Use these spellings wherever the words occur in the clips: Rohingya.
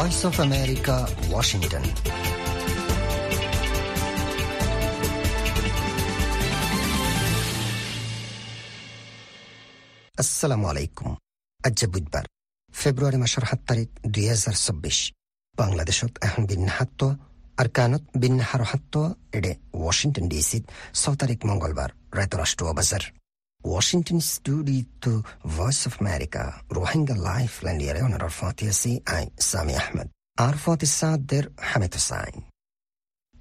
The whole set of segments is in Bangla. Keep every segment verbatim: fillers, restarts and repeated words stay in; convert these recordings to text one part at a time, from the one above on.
Voice of America, Washington. আসসালামু আলাইকুম। আজ বুধবার ফেব্রুয়ারি মাসের সাত তারিখ দুই হাজার চব্বিশ। বাংলাদেশত এখন বিন্যাহাত্ত আর কানত বিন্যাহারহাত্ত এডে ওয়াশিংটন ডিসিত ছয় তারিখ মঙ্গলবার রাত রাষ্ট্রীয় বাজার। ওয়াশিংটন স্টুডিওতে voice of America Rohingya life লাইনের অনারর ফাতিসি আই সামি আহমদ আর ফাতিসাদের হামিদ হুসাইন।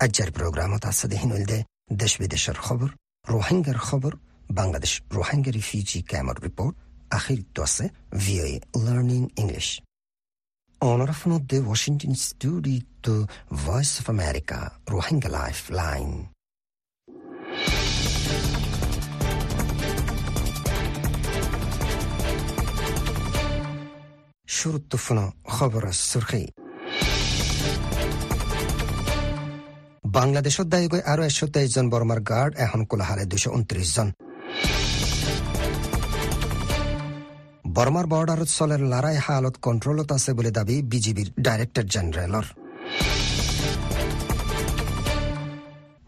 আজকের প্রোগ্রামত আসদেহিন উলদে দেশ বিদেশের খবর, রোহিঙ্গার খবর, বাংলাদেশ রোহিঙ্গা রিফিউজি ক্যাম্পের রিপোর্ট, আখিরিত আছে ভিওএ লার্নিং ইংলিশ। অনারফনদে ওয়াশিংটন স্টুডিওতে voice of America Rohingya life line. বাংলাদেশত দায়ীগৈ আৰু একশ তেইশ জন বর্মার গার্ড, এখন কোলাহালে দুইশ উনত্রিশ জন। বর্মার বর্ডারত চলের লড়াই হালত কন্ট্রোলত আছে বলে দাবী বিজিবির ডাইরেক্টর জেনারেলর।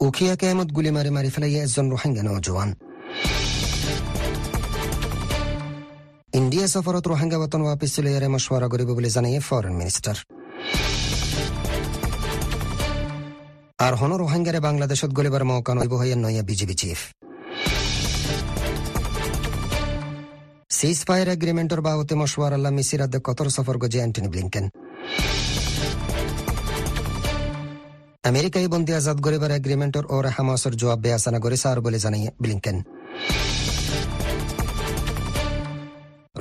উখিয়া কেমত গুলি মারি মারি ফেলাই একজন রোহিঙ্গা নজওয়ান। ইন্ডিয়া সফরত রোহিঙ্গা বতন ওয়াপিস চলিয়ারে মশওয়ারা করিব বলে জানিয়ে ফরেন মিনিস্টার। আর হন রোহিঙ্গারে বাংলাদেশত গলিবার মৌকা নইব হইয়া নইয়া বিজিবি চিফ। সিজ ফায়ার এগ্রিমেন্টর বাবদে মশওয়ার আল্লাহ মিসিরাদে কতর সফর গজি অ্যান্টনি ব্লিংকেন। আমেরিকায় বন্দী আজাদ গলিবার এগ্রিমেন্টর ওর হামাসর জবাব বেয়াসানা করে সার বলে জানিয়ে ব্লিংকেন।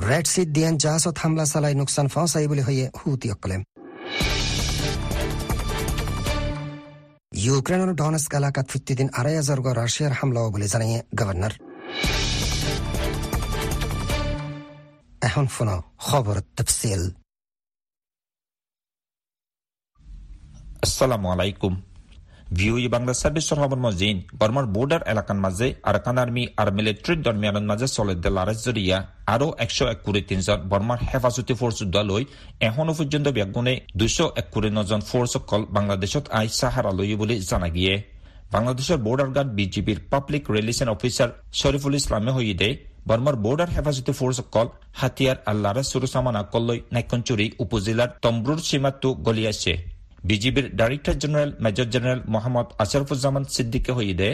রেড সিট দিয়ান জাহাজত হামলা চালাই নোকসান ফাঁসাই বুলি হয়ে হুতিসকলে। ইউক্রেনের ডনেস্ক এলাকাত ফিফটিদিন আড়াই হাজার গড় রাশিয়ার হামলাও বলে জানিয়ে গভর্নর। এখন ফোনো খবর তফসিল। আসসালামু আলাইকুম ভিউই বাংলা সার্ভিসৰ খবৰ মজিন। বৰ্মাৰ বৰ্ডাৰ এলেকাৰ মাজে আৰকান আৰ্মি আৰু মিলিটাৰীৰ দৰমিয়ানৰ মাজে চলে লড়াই জৰিয়া আৰু একশ একুৰি তিনজন বৰ্মাৰ হেফাজতি ফৰ্চ যোদ্ধালৈ এখনো পৰ্যন্ত ব্যাগুণে দুশ একুৰি নজন ফৰ্চসকল বাংলাদেশত আই চাহাৰা লৈ বুলি জানা গিয়ে। বাংলাদেশৰ বৰ্ডাৰ গাৰ্ড বিজিবিৰ পাব্লিক ৰিলেশ্যন অফিচাৰ শ্বৰিফুল ইছলামে সৈতে বৰ্মাৰ বৰ্ডাৰ হেফাজতি ফৰ্চসকল হাতিয়াৰ আৰু লড়াই চুৰচামান আকললৈ নাইকনচুৰি উপজিলাৰ তম্বুৰ সীমাটো গলিয়াইছে। বিজিবির director general major general Mohammad Ashrafuzzaman সিদ্দিকে হইদে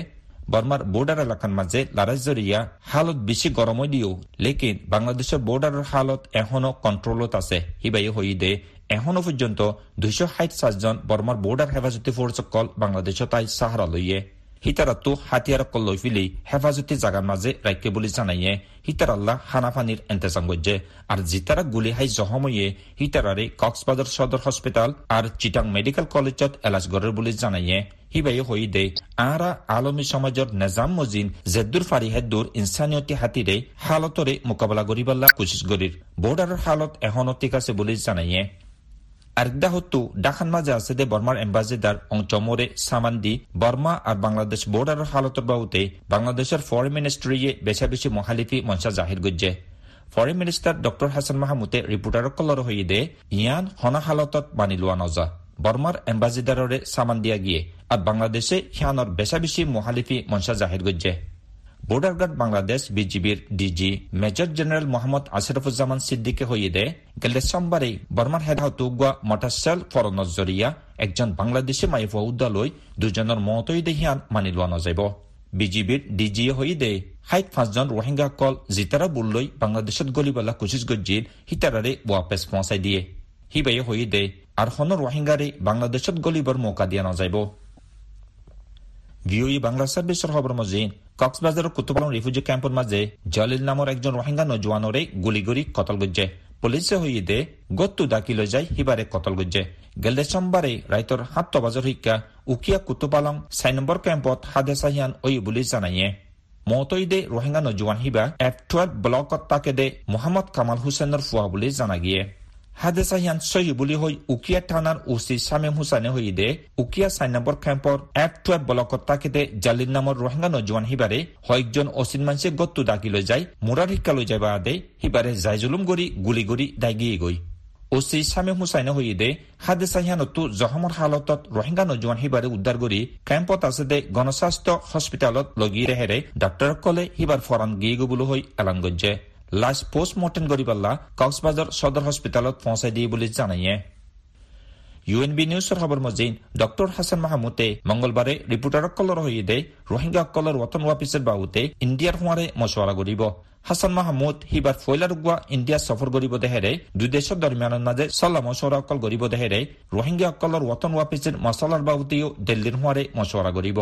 বর্মার বর্ডার এলাকার মাঝে লড়াই জরিয়া হালত বেশি গরম দিও, লেকিন বাংলাদেশের বর্ডারের হালত এখনো কন্ট্রোলত আছে। হিবাই হইদে এখনো পর্যন্ত দুইশ ষাট সাতজন বর্মার বর্ডার হেফাজতি ফোর্সকল বাংলাদেশত আই সাহারা লইয়ে। সীতারাতো হাতিয়াৰকল লৈ ফিলি হেফাজতি জাগাৰ মাজে ৰাইকে বুলি জানায়ে সীতাৰাল্লা হানাফানীৰ এন্তেজাম গজ্জে। আৰু জিতাৰা গুলি হাই জহময়ে সীতাৰাৰে কক্সবাজাৰ সদৰ হস্পিতাল আৰু চিটাং মেডিকেল কলেজত এলাজ গড়ৰ বুলি জানায়ে। সিবাই হৈ দে আৰা আলমী সমাজৰ নেজাম মজিন জেদ্দুৰ ফাৰিহেদ্দুৰ ইনচানিয়তি হাতীৰে হালতৰে মোকাবিলা কৰিবলা কোচিছ কৰিৰ বৰ্ডাৰৰ হালত এখনো ঠিক আছে বুলি জানায়ে। আরদাহতু ডাখান মাজে আছে দে বর্মার এম্বাসিডার অংচমরে সামান্দি বর্মা আর বাংলাদেশ বর্ডারের হালতর বাবদে বাংলাদেশের ফরেন মিনিস্ট্রিয়ে বেশা বেশি মহালিফি মঞ্চা জাহির গজ্জে। ফরেন মিনিস্টার ডক্টর হাসান মাহমুদে রিপোর্টারক কলর হইদে ইয়ান হনা হালতত মানি লোৱা নজা বর্মার এম্বাসিডাররে সামান দিয়া গিয়ে আর বাংলাদেশে হিয়ানর বেশা বেশি মহালিফি মঞ্চা জাহির গজ্জে। বর্ডার গার্ড বাংলাদেশ বিজিবির DG major general Mohammad Ashrafuzzaman সিদ্দিকে হইদে গেলে সোমবারে বর্মার হেদাহত গুয়া মটারসেল ফরনর জরিয়া একজন বাংলাদেশী মাইফা উদ্দালয় দুজনের মতই দেহিয়ান মানি লোৱা নযাইব। বিজিবির ডিজিয়ে হইদে হাইট পাঁচজন রোহিঙ্গা কল জিতারা বুললৈ বাংলাদেশত গলিবালা কোচিছ গজ্জিল সীতাৰাৰে ৱাপেছ পঁচাই দিয়ে। সিবাই হইদে আর হন রোহিঙ্গাৰে বাংলাদেশত গলিবৰ মৌকা দিয়া নযাইব। ভিওই বাংলা সার্ভিসৰ খবৰ মজিন। কক্সবাজারের কুতুবলং রিফিউজি ক্যাম্পের মাঝে জলিল নামের একজন রোহিঙ্গা নজওয়ানরে গুলি করে কতল গজ্জে। পুলিশে হইদে গত্তু ডাকি লৈ যায় সিবারে কতল গজ্জে। গেলে সোমবারে রাইতর সাতটা বজাত শিক্ষা উকিয়া কুতুবলং ছয় নম্বর ক্যাম্পত হাদেসাহিয়ান ওই বুলি জানায়ে। মতই দে রোহিঙ্গা নজওয়ান হিবা এফ টুয়েলভ ব্লকত তাকে দে মোহাম্মদ কামাল হুসেনৰ ফুয়া বুলি জানা গিয়ে। হাদেসাহিয়ান সহি বুলি হৈ উকিয়া থানাৰ ওসি শামীম হুসাইনে হইদে উকিয়া চাৰি নম্বৰ কেম্পৰ এফ টুৱেলভ ব্লকত তাকিদে জালিল নামৰ রোহিঙ্গা নজওয়ান হিবাৰে হয়জন অচিন মানুহে গত্তু ডাকি লৈ যায় মোৰাৰ শিক্ষা লৈ যাবা আদে সিবাৰে জাই জুলুম কৰি গুলি কৰি দাগিয়ে গৈ। ওসি শামীম হুসাইনে হইদে হাদেসাহিয়ানতো জখমৰ হালতত রোহিঙ্গা নজুৱান হিবাৰে উদ্ধাৰ কৰি কেম্পত আছে দে গণস্বাস্থ্য হস্পিতালত লগি ৰেহেৰে ডাক্তৰকলে হিবাৰ ফৰান গিগুবুল হৈ এলান গজ্জে লাশ পোষ্টমৰ্টেম কৰি পাল্লা কক্সবাজাৰ সদৰ হস্পিতালত পৌঁছাই দিয়ে বুলি জানায়ে। ইউএনবি নিউজৰ খবৰ মজিন ডক্টৰ হাসান মাহমুদে মঙ্গলবাৰে ৰিপৰ্টাৰসকলৰ সৈতে ৰোহিংগাসকলৰ ৱতন ৱাপিছৰ বাবুতে ইণ্ডিয়াৰ হোৱাৰে মছৱাৰা কৰিব। হাসান মাহমুদ সিবাৰ ফয়লাৰ গুৱা ইণ্ডিয়া সফৰ কৰিব দেহেৰে দুই দেশৰ দৰমিয়ানৰ মাজে চলা মছৱাৰাসকল কৰিব দেহেৰে ৰোহিংগাসকলৰ ৱতন ৱাপিছৰ মছলাৰ বাবুতেও দিল্লীৰ হোৱাৰে মছৱাৰা কৰিব।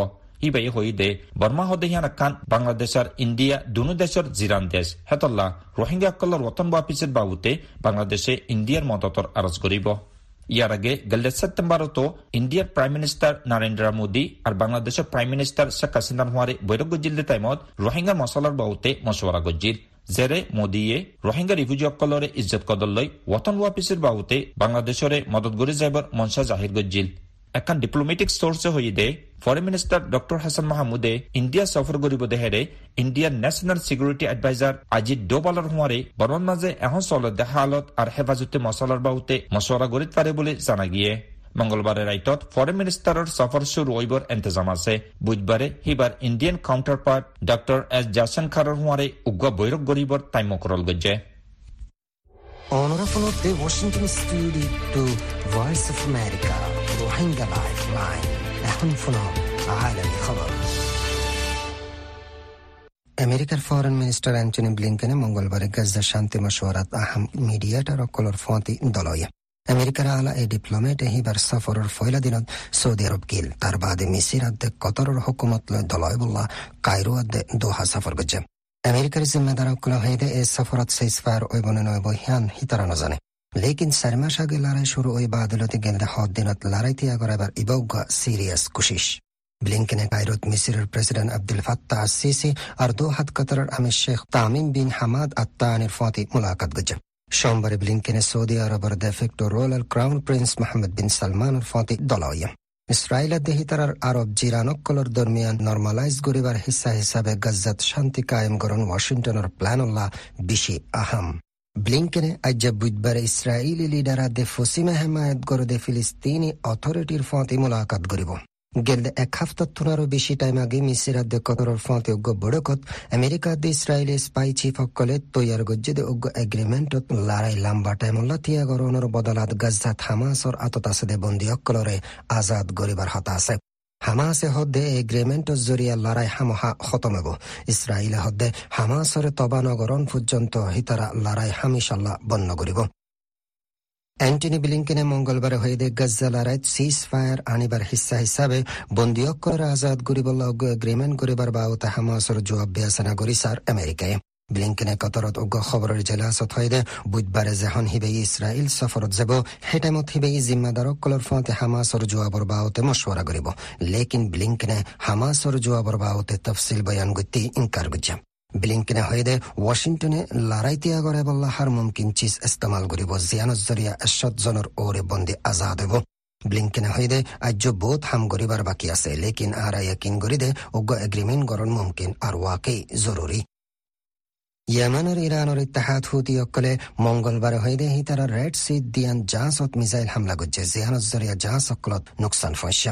ইবাই সৈতে বৰ্মা সদেহিয়ান খান বাংলাদেশৰ ইণ্ডিয়া দুনো দেশৰ জিৰাণ দেশ হেতল্লা ৰোহিংগাসকলৰ ৱতন ৱাপিছৰ বাবুতে বাংলাদেশে ইণ্ডিয়াৰ মদতৰ আৰজ কৰিব। ইয়ার আগে গেল সেপ্টেম্বরত ইন্ডিয়ার প্রাইম মিনিস্টার নরেন্দ্র মোদী আর বাংলাদেশের প্রাইম মিনিস্টার শেখ হাসিনার হওয়ারে বৈঠক গজিল টাইমত রোহিঙ্গা মশলার বাবুতে মশওয়ারা গজিল যেরে মোদীয়ে রোহিঙ্গা রিফিউজিসকলরে ইজ্জত কদললৈ ওয়াতন ওয়াপিসের বাবুতে বাংলাদেশরে মদত গড়ি যাইবার মনসা জাহির গজিল। এখন ডিপ্লোমেটিক সোর্সে হইদে ফরেন মিনিস্টার ডক্টর হাসান মাহমুদে ইন্ডিয়া সফর করিব দেহেরে ইন্ডিয়ার ন্যাশনাল সিকিউরিটি এডভাইজার আজিত ডোভালৰ হোৱাৰে বনৰ মাজে এখন চলত দেখা হালত আৰু হেফাজতে মছলাৰ বাবুতে মছৱাৰা গৰিত পাৰে বুলি জানা গিয়ে। মঙ্গলবাৰে ৰাইটত ফরেন মিনিস্টাৰৰ সফর শুরু হইবৰ ইন্তজাম আছে। বুধবাৰে সিবাৰ Indian counterpart doctor S জয়শংকৰৰ হোৱাৰে উগ্ৰ বৈঠক গৰিবৰ টাইম মকৰল গৈছে। Honorable the Washington Studio to Voice of America Rohingya Lifeline এখন শোনো আলামী খবর। আমেরিকার ফরেন মিনিস্টার অ্যান্টনি ব্লিংকেনে মঙ্গলবারে গাজা শান্তি মশওয়ারাত আহম মিডিয়াটার অকলর ফতি দলয়ে আমেরিকার আলা এই ডিপ্লোমেট এহিবার সফরের ফয়লা দিনত সৌদি আরব গিল তার বাদে মিসির আধ্যে কতরের হুকুমত লয় দলয় বল্লা কায়রো আধ্যে দোহা সফর গেছে। আমেরিকার জিম্মেদার অকল হইদে এই সফরত সেস ফায়ার ঐবনে নয় বহিয়ান হিতারা নজানে লেকিন চারি মাস আগে লড়াই শুরু ওই বাদলতে গেলে হত দিনত লড়াইতে আগর এবার ইবজ্ঞা সিরিয়াস কুশিস ব্লিংকেনে কায়রোত মিসরের প্রেসিডেন্ট আব্দুল ফাত্তাহ সিসি আর দোহাত কাতারের আমির শেখ তামিম বিন হামাদ আত্তানির ফতি মুলাকাত গেছে। সোমবারে ব্লিংকেনে সৌদি আরবের de facto royal crown prince Mohammed bin সালমানের ফতি দলাইয়া ইসরায়েলের দেহিতারার আরব জিরানকলর দরমিয়ান নর্মালাইজ করিবার হিসা হিসাবে গাজাত শান্তি কায়েম করণ ওয়াশিংটনের প্ল্যানল্লা বেশি আহাম। ব্লিংকেনে আজ বুধবার ইসরায়েলি লিডারা দে ফসিমা হেমায়ত গরদে ফিলিস্তিনি অথরিটির ফঁতি মুলাকাত করিব। গেলে এক হাফতার থুনারও বেশি টাইম আগে মিসিরাদ্দে কতরের ফঁতি উগ্র বৈঠকত আমেরিকাদে ইসরায়েলি স্পাই চিফ সকলে তৈয়ার গজ্জেদে উগ্র এগ্রিমেন্টত লড়াই লম্বা টাইমল্লা থিয়া গরণর বদলাত গাজাত হামাসর আতত আছে দে বন্দী সকলরে আজাদ গরিবার হতা আছে। হামাসে হদ্দে এগ্রিমেন্টর জরিয়া লড়াই হামহা খতমেব। ইসরায়েলে হদ্দে হামাসরে তবানগরণ পর্যন্ত হিতারা লড়াই হামিশাল্লাহ বন্য করিব। অ্যান্টনি ব্লিংকেনে মঙ্গলবারে হইদে গাজা লড়াইত সিজ ফায়ার আনিবার হিসা হিসাবে বন্দীসকলর আজাদ করিবল্লা অজ্ঞ এগ্রিমেন্ট করিবার বাবুতে হামাসর জবাব বিয়াচনা করিছার আমেরিকায়। ব্লিংকেনে কতরত উগ্ৰ খবরের জেলাচত হইদে বুধবাৰে যেহন হিবেই ইসরায়েল সফরত যাব সেই টাইমত হিবেই জিম্মাদারসকলৰ ফতে হামাসৰ জবাবৰ বাবুতে মশওয়াৰা কৰিব লেকিন ব্লিংকেনে হামাসৰ জবাবৰ বাবুতে তফসিল বয়ান গতি ইনকাৰ কৰিছে। ব্লিংকেনে হইদে ওয়াশিংটনে লড়াইতে আগৰে বল্লাহাৰ মুমকিন চিজ ইস্তেমাল কৰিব জিয়ানৰ জৰিয়া এশত জনৰ ওৰে বন্দী আজাদ হ'ব। ব্লিংকেনে হইদে আজ বহুত হাম কৰিবৰ বাকী আছে লেকিন আৰা ইয়াকিন কৰি দে উগ্ৰ এগ্রিমেন্ট গৰণ মুমকিন আৰু ওয়াকেই জৰুৰী। ইয়ামানৰ ইৰাণৰ ইত্তেহাদ হুতিসকলে মঙ্গলবাৰে হইদে হিতাৰা ৰেড সি দিয়ান জাহাজত মিজাইল হামলা কৰিছে জিয়ানৰ জৰিয়া জাহাজসকলত নোকচান হৈছে।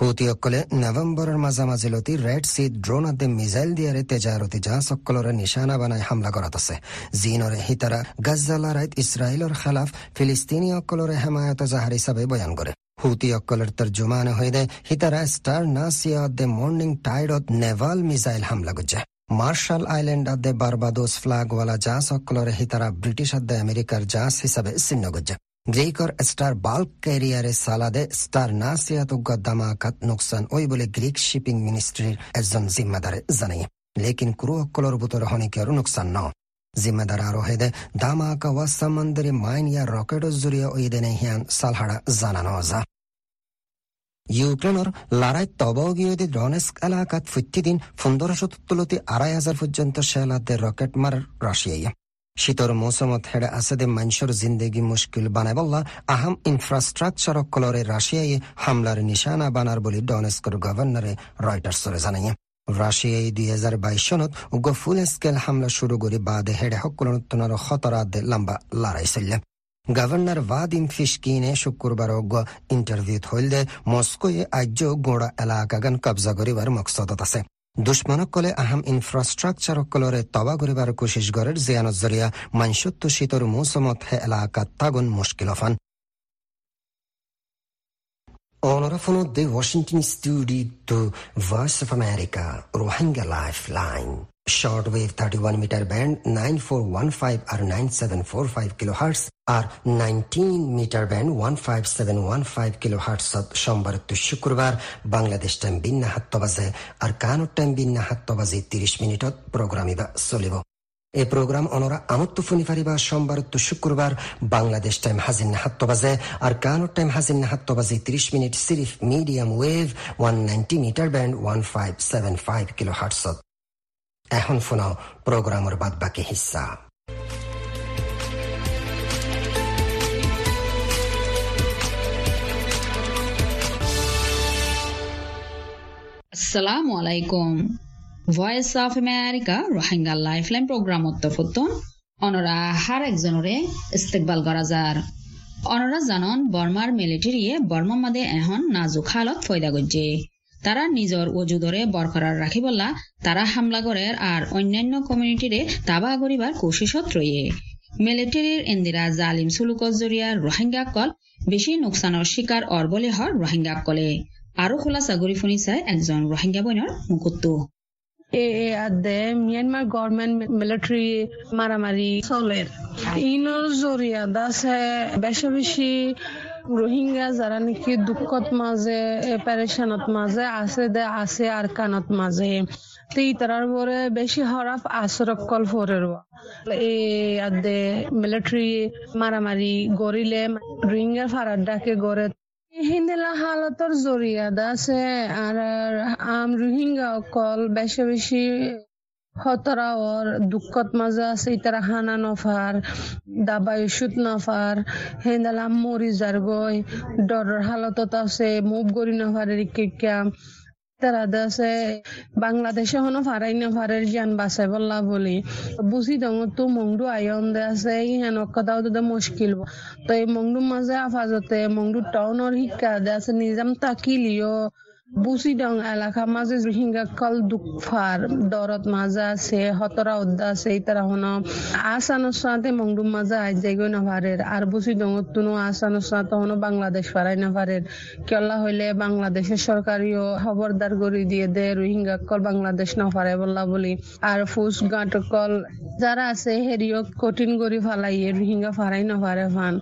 হুতিসকলে নৱেম্বৰৰ মাজামাজিলতি ৰেড সি ড্ৰোনতে মিজাইল দিয়াৰে তেজাৰতী জাহাজসকলৰে নিশানা বনাই হামলা কৰাত আছে। জিনৰে হিতাৰা গাজা লৰাইত ইছৰাইলৰ খেলাফ ফিলিস্তিনীসকলৰে হেমায়ত জাহাৰ হিচাপে বয়ান কৰে। হুতিসকলৰ তৰ্জমানে হইদে হিতাৰা ষ্টাৰ নাছিয়াত দে মৰ্নিং টাইডত নেভাল মিজাইল হামলা কৰিছে। মার্শাল আইল্যান্ড আদে বার্বাদোস ফ্লাগওয়ালা জাহাজ সকলরে হিতারা ব্রিটিশ আদে আমেরিকার জাহাজ হিসাবে চিহ্ন গজ্জা গ্রীকর স্টার বাল্ক ক্যারিয়ারে সালাদে স্টার নাসিয়াত উগ্গা দামাকাত নোকসান ওই বলে গ্রিক শিপিং মিনিস্ট্রির একজন জিম্মাদারে জানিয়ে লেকিন ক্রু সকলের বুতরে হনিকারও নোকসান ন জিম্মাদার আরোহেদে দামাকা ওয়া সামন্দরি মাইন ইয়া রকেটও জুড়িয়া ওই দেনে হিয়ান সালহাড়া জানানো যা। ইউক্রেনের লড়াই তবগীয়দী ডনেস্ক এলাকাত ফুত্তিদিন পনেরোশো তুলতি আড়াই হাজার পর্যন্ত শেলাতে রকেট মার রাশিয়ায় শীতর মৌসুমত হেড়ে আছে দে মানুষের জিন্দগি মুশকিল বানায় বল্লা আহাম ইনফ্রাস্ট্রাকচার কলরে রাশিয়ায় হামলার নিশানা বানার বলে ডনেস্কর গভর্নরে রয়টার্সরে জানায়। রাশিয়ায় দুই হাজার বাইশ সনত উগ্র ফুল স্কেল হামলা শুরু করে বাদে হেড়ে সকল নতুন খতরা দে লম্বা লড়াই চললে গভর্নর ওয়াদিম ফিশকিনে শুক্রবার ইন্টারভিউত হইলে মস্কোয়ে আজ্য গোড়া এলাকাগান কবজা করিবার মকসদত আছে। দুশ্মনকলে আহাম ইনফ্রাস্ট্রাকচারকলরে তবা করিবার কোশিশ গরের জিয়ানত জরিয়া মানসত্য শীতর মৌসমত হে এলাকাত তাগুন মুশকিল ফান। অনরাফনত দে Washington studio voice of America Rohingya life line short wave thirty one metre band nine four one five আর nine seven four five kilo hertz আর nineteen metre band one five seven one five kilo হার্টসত সোমবার তো শুক্রবার বাংলাদেশ টাইম বিন্না সাতটা বাজে আর কানোর টাইম বিন্না সাতটা বাজি ত্ৰিশ মিনিটত প্রোগ্রামে বা চলিব। এই প্রোগ্রাম অনরা আমত্ত ফোনি ফারিবা সোমবার তো শুক্রবার বাংলাদেশ টাইম হাজির না সাতটা বাজে আর কানোর টাইম হাজির না সাতটা বাজি ত্ৰিশ মিনিট সিরিফ medium wave one ninety metre band one five seven five kilo হার্টসত। এখন শোনাও প্রোগ্রামের বাদ বাকি হিসা। আসসালামু আলাইকুম। Voice of America Rohingya lifeline প্রোগ্রামত তফতন অনরা হার একজনরে ইস্তেকবাল করা যার। অনরা জানন বর্মার মিলিটারিয়ে বর্মা মাদে এখন নাজুক হালত ফয়দা গজ্জে। তারা নিজের অজুদরে বরকরার রাখিবলা তারা হামলা করে আর অন্যান্য কমিউনিটিরে তাবাহ করিবার কোশিশত রয়ে। মিলিটারির ইন্দিরা জালিম সুলুকত জরিয়া রোহিঙ্গাকল বেশি নোকসানের শিকার অর বলে হর রোহিঙ্গাকলে। আরো খোলা চাগরি ফুনিছে একজন রোহিঙ্গা বইনের মুকুত্ত। মিয়ানমার গভর্নমেন্ট মিলিটারি মারামারি চলের ইনোর জরিয়া দাসে বেশি বেশি রোহিঙ্গা যারা নাকি দুঃখত মাঝে পেরেশানত মাঝে আছে দে আছে আর কানত মাঝে তারার পরে বেশি হরাফ আসরকল ফরের এদে মিলিটারি মারামারি গড়িলে রোহিঙ্গা ফারার ডাকে গড়ে হিন্দেলা হালতর জরিয়াদ আছে আর আম রোহিঙ্গা অকল বেশি বেশি খতরা ওর দুঃখত মাজা আছে ইতারা হানা নফার দাবাই সুত নফার হেন্দালাম মরি যার গই ডরের হালতত আছে মুভ গরি নফারের কেকা তারা আছে বাংলাদেশে হন ফারাই নফারের জান বাসাই বল্লা বলি বুঝি দম তো মংডু আয়ন দে আছে ইহান কথাও তো মুশকিল। তো এই মংডুর মাঝে আফাজতে মংডু টাউনের শিক্ষা দে আছে নিজাম তাকিলিও বুচিডং এলাকা মাজে রোহিঙ্গা কল দুফার দরত মাজা আছে হতরা উদ্দা আছে তারা হন আসানোর সাথে মংডুম মাজা আই যাইগৈ নাভারের আর বুচিডং তুনো আসানোর সাথে হন বাংলাদেশ ফারাই নাভারের কেলা হইলে বাংলাদেশের সরকারিও খবরদার করে দিয়ে দে রোহিঙ্গা কল বাংলাদেশ নফারাই বললা বলি আর ফুস গাঁটকল যারা আছে হেরিও কঠিন করে ফালাইয়ে রোহিঙ্গা ফারাই নভারে ফান।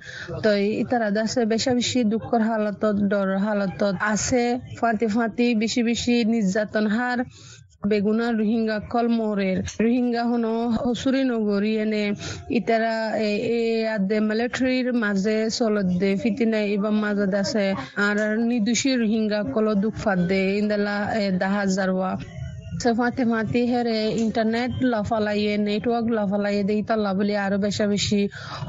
তো ইতারা আছে বেশি বেশি দুঃখর হালতত ডরের হালতত আছে ফাতে ফাঁতি বেশি বেশি নির্যাতন হার বেগুনা রোহিঙ্গা কল মরের রোহিঙ্গা হন হসুরি নগরী এনে ইতারা মিলিটারির মাঝে চলত দে ফিতিনা এবার মাজত আছে আর নির্দোষী রোহিঙ্গা কল দুঃখ ফাঁত দে ইন্দালা দাহাজ জারওয়া ফাঁতে ফাঁতি হেরে ইন্টারনেট লফালাইয়ে নেটওয়ার্ক লফালাইয়ে দে ইতাল্লা বলি আরো বেশি বেশি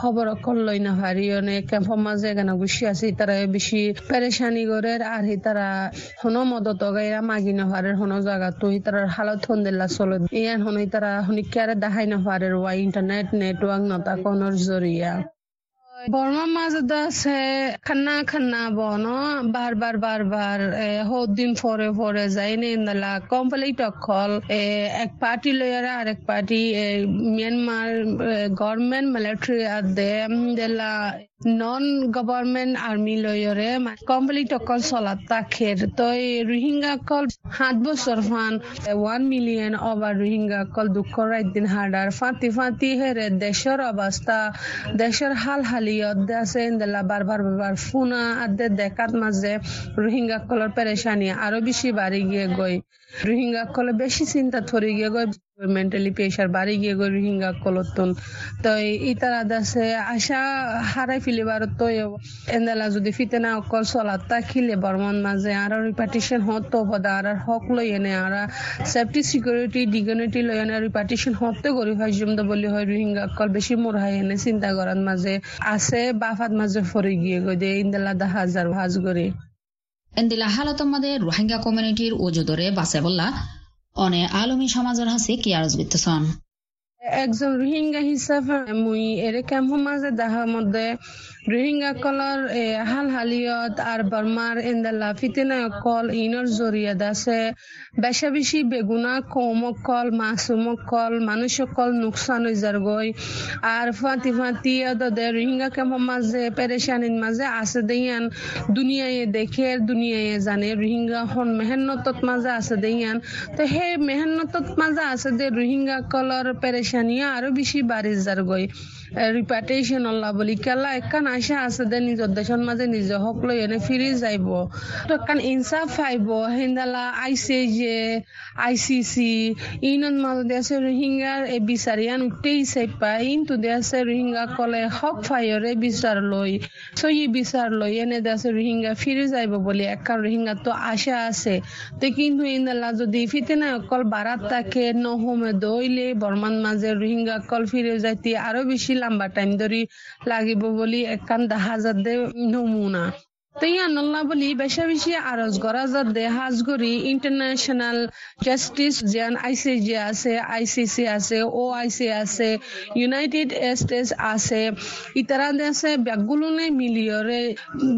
খবর অকল লই না হারি অনেক ক্যাম্পের মাঝে এখানে গুছি আছে তারা বেশি পেরেশানি করে আর তারা হনো মদত গাইরা মাগি নহারের হনো জায়গা তো তার হালত হন্দেলা চলত ইয়ান হন তারা হনিকারে দেখাই নহারের ওয়াই ইন্টারনেট নেটওয়ার্ক নতা কনর জরিয়া বর্মা মাজত আছে খান্না খান্না বন বার বার বার বার সৌদিন ফরে ফরে যায় নেলা কমপ্লিট অকল এক পার্টি লয়ারে আরেক পার্টি মিয়ানমার গভর্নমেন্ট মিলিটারি দেলা নন গভর্নমেন্ট আর্মি লয়রে কমপ্লিট অকল চলাত তাখের। তো রোহিঙ্গা অকল সাত বছর ফান ওয়ান মিলিয়ন অবার রোহিঙ্গা অকল দুঃখ রাত দিন হাডার ফাঁতি ফাঁতি হেরে দেশের অবস্থা দেশের হাল হালি রোহিঙ্গা কলর পেরেশানি আরো বেশি বাড়ি গিয়ে গই রোহিঙ্গা কল বেশি চিন্তা থরি গিয়ে গই মেন্টালি প্রেশার বাড়ি গিয়ে গই রোহিঙ্গা কলতন। তো ইতারা আছে আশা হারাই ফেলিবার তো এন্দালা যদি ফিতেনা অকল চলাতা খিলে বর্মন মাঝে আর রিপার্টিশন হতো পদা আর হক লই এনে আর সেফটি সিকিউরিটি ডিগনিটি লই এনে রিপার্টিশন হতে গরিব হয় জমদ বলি হয় রোহিঙ্গা কল বেশি মোর হাই এনে চিন্তা করার মাঝে আছে বাফাত মাঝে ফরি গিয়ে গই দে ইন্দালা দা হাজার ভাজ করে এন্দিলা হালত মাঝে রোহিঙ্গা কমিউনিটির ওজুদরে বাঁচে বললা অনে আলমী সমাজের হাসে কি আরজ বিত্তসন একজন রোহিঙ্গা হিসাবে মুই এর কাম সমাজে দেখার মধ্যে রোহিঙ্গা কলর হাল হালিয়ত আর বর্মার এন্দালা ফিতেনা কল ইনর জরিয়া আছে বেশা বেশি বেগুনা কৌমক কল মাসুমক কল মানুষক কল নোকসান হয়ে যার গই আর ফাঁতি ফাঁতি দে রোহিঙ্গা কাম সমাজে পেরেশানির মাঝে আছে দেয়ান দুনিয়ায় দেখে দুনিয়ায় জানে রোহিঙ্গা হন মেহনতত মাঝে আছে দেয়ান। তো সেই মেহনতত মাঝে আছে দে রোহিঙ্গা কলর পেরেশান আরো বেশি বাড়ি যার গই রিপার্টেশন অল্লা বলি কেলা একখান আশা আছে দে নিজের দেশের মাঝে নিজে হক লই এনে ফিরে যাইব একখান ইনসাফ পাইব হেন্দালা আইসে যে আইসিসি ইনন মাঝে দেশে রোহিঙ্গার এ বিচারিয়ান উঠতেই চাই পাই ইনতু দেশে রোহিঙ্গা কলে হক ফাইরে বিচার লই সই বিচার লই এনে দেশে রোহিঙ্গা ফিরে যাইব বলি একখান রোহিঙ্গা তো আশা আছে। তো কিন্তু ইন্দালা যদি ফিতেনা অকল বারাত তাকে নহমে দইলে বর্মান মাঝে রোহিঙ্গা কল ফিরে যাইতে আরো বেশি লম্বা টাইম ধরে লাগিব বলি একখান দেখা যাতে নমুনা তৈয়ান্লা বলি বেশা বেশি আরজ করা যাতে হাজ করি ইন্টারন্যাশনাল জাস্টিস যেন আইসিজে আছে আইসিসি আছে ও আইসি আছে ইউনাইটেড স্টেটস আছে ইতারা দেশে ব্যাগগুলো মিলিয়রে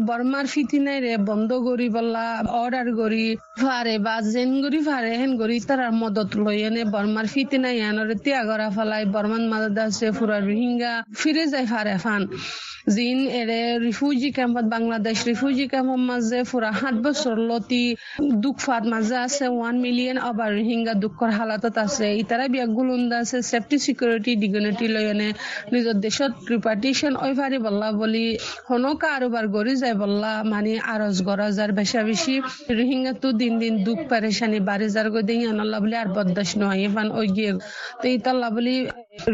বর্মার ফিতিনাই রে বন্ধ করি বলা অর্ডার করি ফারে বা জেন করি ফারে হেন করি তারার মদত লই এনে বর্মার ফিতিনাই আনরে ত্যাগ করা ফেলায় বর্মান মাদত আছে পুরা রোহিঙ্গা ফিরে যায় ফারে ফান জিন এরে রিফিউজি ক্যাম্পত বাংলাদেশ রিফিউজি ক্যাম্পের মাঝে পুরা সাত বছর লতি দুঃখফাত মাঝে আছে ওয়ান মিলিয়ন আবার রোহিঙ্গা দুঃখর হালাতত আছে ইতারা বিয়াগুলুন্দা আছে সেফটি সিকিউরিটি ডিগনিটি লৈ এনে নিজের দেশত রিপার্টিশন ওইভারি বললা বলি হনকা আরোবার গড়ি যায় বললা মানে আরজ গড়া যার বেশা বেশি রোহিঙ্গা তো দিন দিন দুঃখ পেরেশানি বাড়ি যার গই দিয়ে আনল্লা বলি আর বরদাস্ত নয় এফান ওই গিয়ে তো ইতাল্লা বলি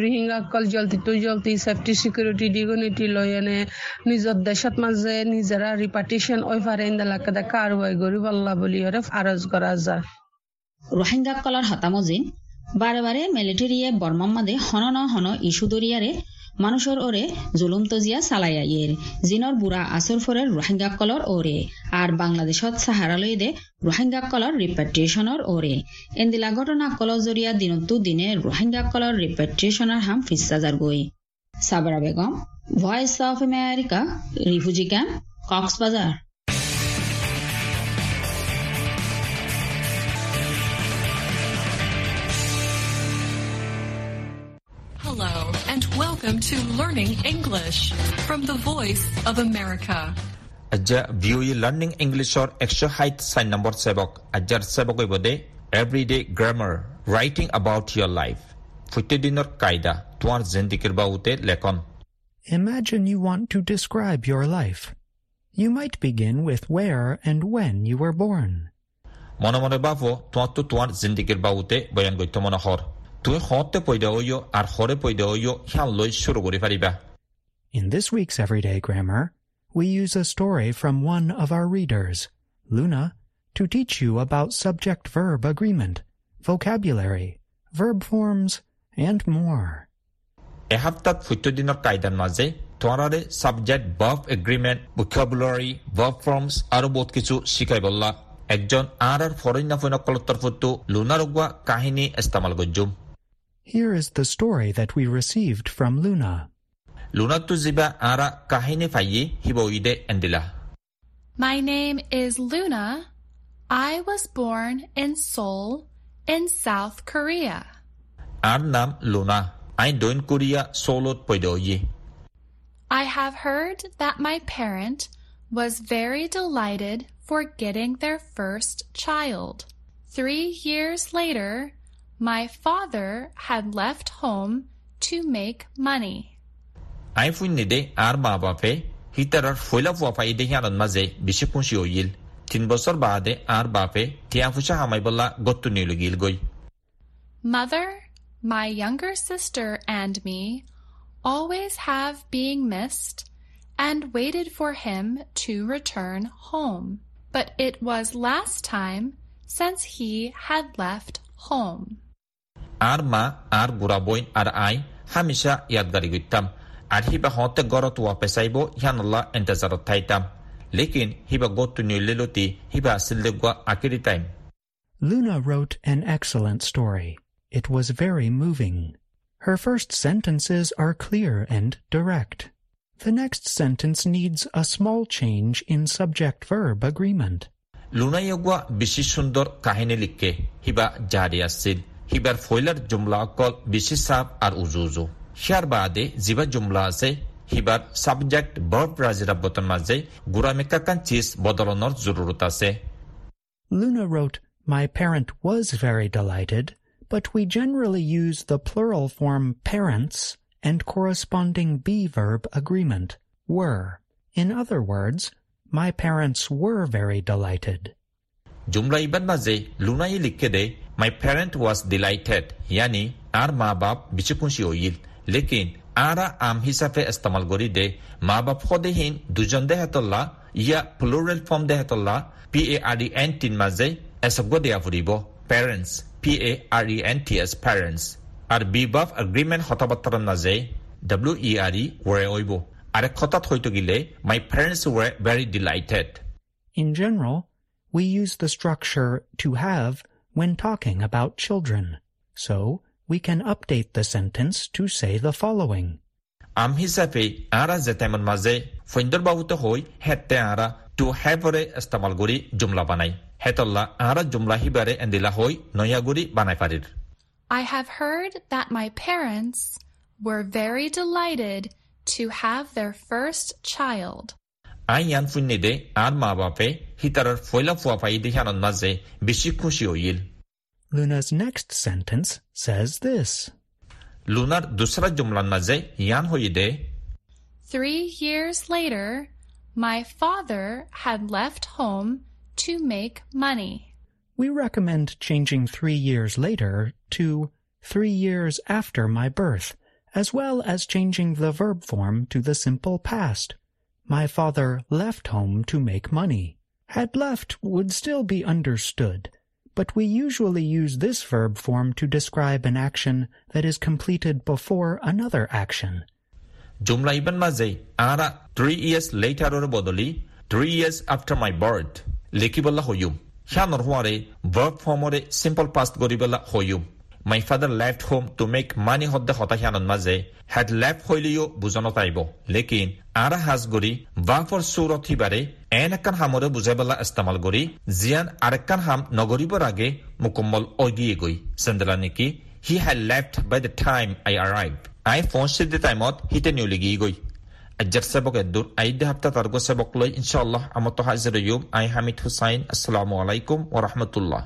রোহিঙ্গা কল জলতি তো জলতি সেফটি সিকিউরিটি ডিগনিটি লৈ এনে নিজের দেশত মাঝে নিজেরা রিপার্টিশন ওইভারে এন্দালাকে দেখা আরোবাই গরিব আল্লাহ বলি আরজ করা যায়। রোহিঙ্গা কলার হতামজিন বারে বারে মিলিটারিয়ে বর্মার মাদে হন ন হন ইস্যু দরিয়ারে মানুষের ওরে জুলুম তজিয়া চালাইয়া ইয়ের জিনর বুড়া আসর ফরের রোহিঙ্গা কলর ওরে আর বাংলাদেশত সাহারালয় দে রোহিঙ্গা কলর রিপার্টিয়েশনের ওরে এন্দিলা ঘটনা কলর জরিয়া দিনতো দিনে রোহিঙ্গা কলর রিপার্টিয়েশনের হাম ফিসাজার গই। Sabra Begum, voice of America, refugee camp, Cox's Bazar. Hello and welcome to Learning English from the Voice of America. Ajja view Learning English or extra height sign number sebok. Ajjar sebok ibode everyday grammar writing about your life. Futte dinor kaida tuar zindikir baute lekon. Imagine you want to describe your life. You might begin with where and when you were born. Mona mona bavo tuar tu tuar zindikir baute bayan goito mona hor. In this week's Everyday Grammar, we use a story from one of our readers, Luna, to teach you about subject-verb agreement, vocabulary, verb forms, and more. Ehaftat futtudinor kaidan maze, tuarare subject-verb agreement, vocabulary, verb forms, aro bot kichu shikaibolla. Ekjon arar foreign afonokol tarfuttu lunarugwa kahini istamal gojum. Here is the story that we received from Luna. Luna tu ziba ara kahine fayi hiboide endila. My name is Luna. I was born in Seoul in South Korea. Ar nam Luna. I doin Korea Seoulot poidoyi. I have heard that my parent was very delighted for getting their first child. Three years later, my father had left home to make money. I funnide ar ma bape hitarar foila wapai de yanan maze bishpunshi oyil tin bosor baade ar bape tiafusha hamayballa gottunelu gilgoy. Mother, my younger sister and me always have being missed and waited for him to return home. But it was last time since he had left home. Ar ma ar guraboin ar ai hamisha yadgari gittam ar hiba hotte gorot wa pesaibo yanalla intezar taitam lekin hiba gottu nileloti hiba sillegwa akiri time. Luna wrote an excellent story. It was very moving. Her first sentences are clear and direct. The next sentence needs a small change in subject-verb agreement. Lunayagwa bishi sundor kahine likke hiba jari asil hibar foiler jumla kol bishi sab ar uzuzu. Shar baade ziba jumla se hibar subject verb rajira botan maze gurameka kan cheez bodalonor zururut ase. Luna wrote, "My parent was very delighted, but we generally use the plural form parents and corresponding be verb agreement, were. In other words, my parents were very delighted." Jumla ibad maze Luna likke de my parent was delighted yani ar ma bab bichukunshi oyil lekin ara am hisafe istemal gori de ma bab khode hin dujon de hatolla ya plural form de hatolla p a r e n t in maze esabgo de afuribo parents P A R E N T S parents. Ar bibab agreement hotabatran naze W E R E were oibo. Ar kotat hoitogile, my parents were very delighted. In general, we use the structure to have when talking about children. So, we can update the sentence to say the following. Am hisafe ara zetaman maze foindor babuto hoy hette ara to have re istamalgori jumla banai. I have heard that my parents were very delighted to have their first child. Luna's next sentence says this. Lunar dusra jumlan maze yan hoyide. Three years later, my father had left home to make money. We recommend changing three years later to three years after my birth, as well as changing the verb form to the simple past. My father left home to make money. Had left would still be understood, but we usually use this verb form to describe an action that is completed before another action. Jumla ibn mazay ara three years later or bodoli three years after my birth. Lekibala hoyum. Shanor huare, verb formore, simple past goribala hoyum. My father left home to make money hot the hotahanan maze, had left hoilio buzanotaibo. Lekin, ara has gori, vafor surot hibare, enakan hamore buzabala estamalgori, zian arakan ham nogoriborage, mukomol ogiegoi, sendalaniki. He had left by the time I arrived. I fonshid the time out, hitenuligi. Ajjar sabok eddur aidde hafta targo sabok loy inshallah amato hazir yum I Hamid Hussain assalamu alaikum wa rahmatullah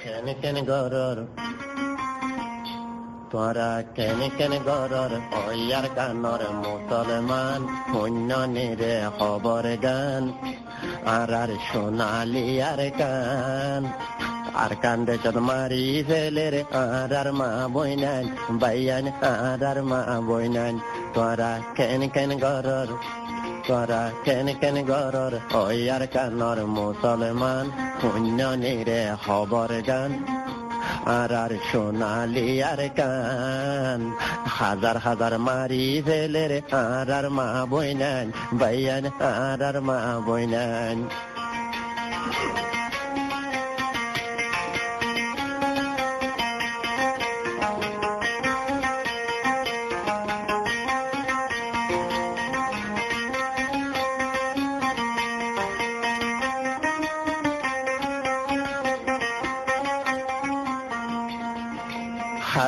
para ken goror para ken ken goror oyar kanor musalman punnane re khabar gan আর আর সোনালি আর কান আর কান্দে চদমারি ফেলে রে আর আর মা বইনান বাইয়ান আর আর মা বইনান তোরা কেন কেন গরর তোরা কেন কেন গরর ওই আর কানর মুসলমান পুণ্য নিরে খবর গান আর আর সোনালি আর কান হাজার হাজার মারি ফেলে রে আর আর মা বইনান বাইয়ান আর আর মা বইনান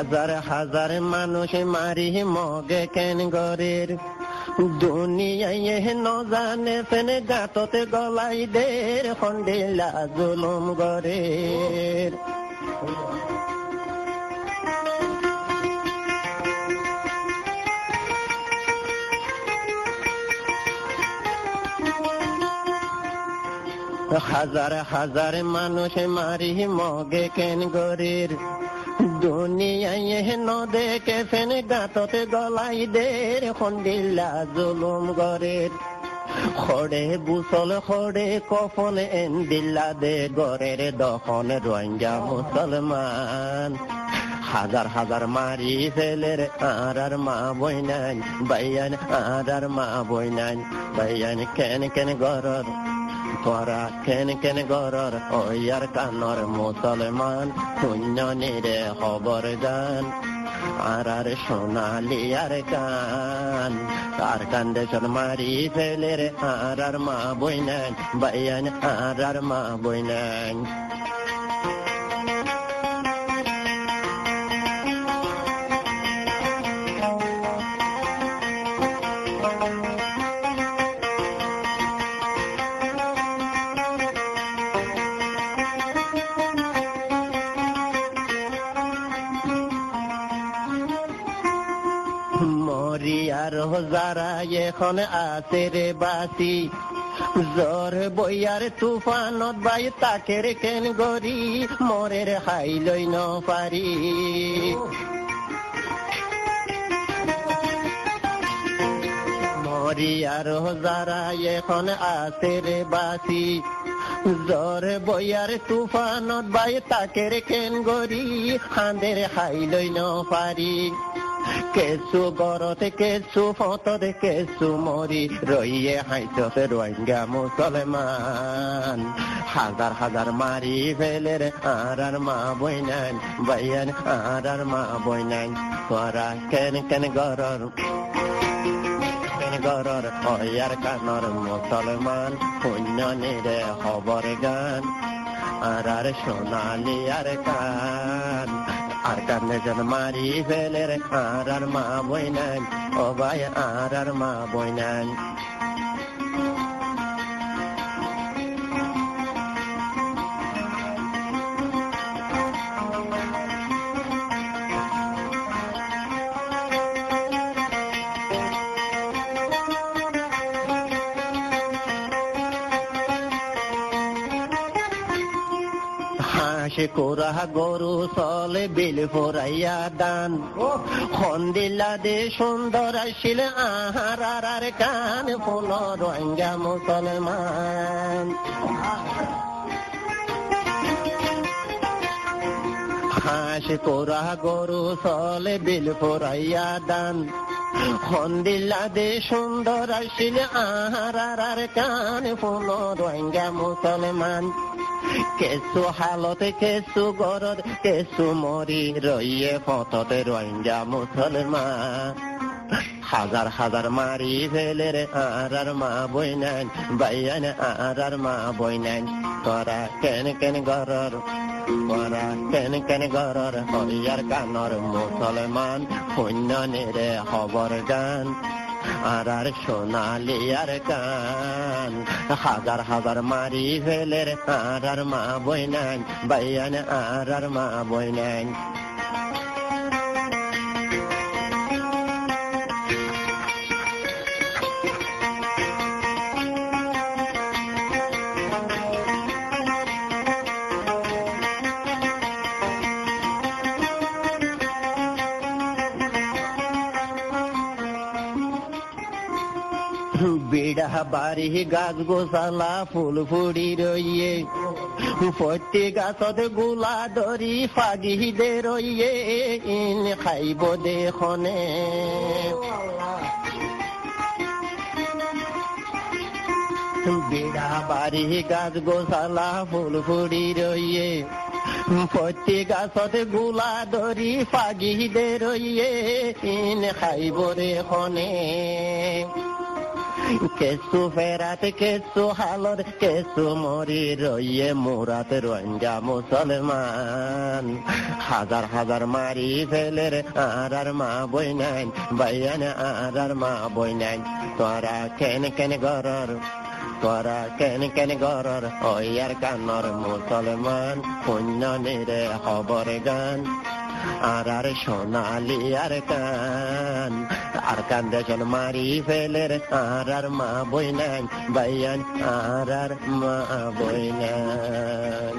হাজার হাজার মানুষ মারি মগে কেন গরের দুনিয়ায় নজানে ফেনে গাততে গলাই দের খন্ডিলা জুলুম গরের হাজার হাজার মানুষ মারি মগে কেন গরের দুনিয়ায় নদে কেফেন গাততে গলাই দের খন্ডিলা জুলুম গরের খড়ে বুসল খড়ে কফন এন্দিল্লা দে গরের দখন রোহিঙ্গা মুসলমান হাজার হাজার মারি ফেলের আর আর মা বই নাই বাইয়ান আর আর মা বই নাই বাইয়ান কেন কেন গরর পরা কেন কেন গরর ওয়ার কানর মুসলমান শূন্য নিরে খবর জান আর আর সোনালি আর কান আর কান্দেশন মারি ফেলের আর আর মা বই নাই বাইয়ান আর আর মা বই নাই যারা এখন আছে রে বাসি জ্বর বইয়ার তুফানত বাই তাকে রে কেন গরি মরের হাই লই ন পারি মরি আর যারা এখন আছে রে বাসি জ্বর বইয়ার তুফানত বাই তাকে রে কেন গরি হাঁদের হাই লই ন পারি কেঁচু গরতে কেঁচু ফতরে কেঁচু মরি রইয়ে হাইতে রোহিঙ্গা মুসলমান হাজার হাজার মারি ফেলের আর আর মা বই নাই বাইয়ান আর আর মা বই নাই তোরা কেন কেন গরর কেন গরর ওয়ার কানর মুসলমান শূন্য নিরে খবর গান আর আর সোনালি আর কান আর কানে যেন মারি ফেলে রে আর আর মা বই নাই ও ভাই আর আর মা বই নাই কোরা গরু চলে বিল ফোরাইয়া দান খন্দিলা দে সুন্দর আসিল আহার আর কান ফুল রোহিঙ্গা মুসলমান হাঁস কোরা গরু চলে বিল ফোরাইয়া দান খন্দিলা দে সুন্দর আসিল আহার আর কান ফুল রোহিঙ্গা মুসলমান কেঁচু হালতে কেঁচু গরত কেঁচু মরি রইয়ে পথতে রোহিঙ্গা মুসলমান হাজার হাজার মারি ফেলে রে আর আর মা বই নাই বাইয়ান আর আর মা বই নাই তোরা কেন কেন গরর তোরা কেন কেন গরর হরিয়ার কানর মুসলমান শূন্য নিরে খবর গান আর আর সোনালি আর কান হাজার হাজার মারি ফেলের আর আর মা বই নাই বাইয়ান আর আর মা বই নাই বাড়ি গাছ গোসালা ফুল ফুড়ি রইয়ে উপত্যে গাছত গোলা ধরি ফাগি দে রইয়ে ইন খাইব দেখনে বিড়া বাড়ি গাছ গোসালা ফুল ফুড়ি রইয়ে উপত্যে গাছত গোলা ধরি ফাগি দে রইয়ে ইন খাইব দেখনে কেঁচু ফেরাত কেঁচু হালত কেঁচু মরি রইয়ে মুরাত রোহিঙ্গা মুসলমান হাজার হাজার মারি ফেলে রে আর আর মা বই নাই বাইয়ান আর আর মা বই নাই তোরা কেন কেন গরর তোরা কেন কেন গরর ওয়ার কানর মুসলমান শূন্য নিরে খবর গান আর আর সোনালি আর কান আর কান্দে জন মারি ফেলে রে আর আর মা বই নাই বাইয়ান আর আর মা বই নাই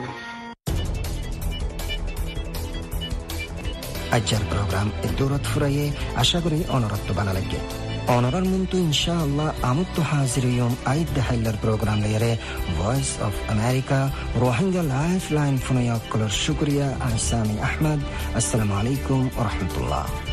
আজকের প্রোগ্রাম দূরত ফুরাইয়ে আশা করি অনুরক্ত বানা লাগে। অনরার মুন্তু ইনশাআল্লাহ আমত হাজির ইয়ম আইদ হাইলার প্রোগ্রাম লয়রে voice of America Rohingya lifeline ফোনিয়া কলর শুকরিয়া আহসানি আহমদ আসসালামু আলাইকুম ওয়া রাহমাতুল্লাহ।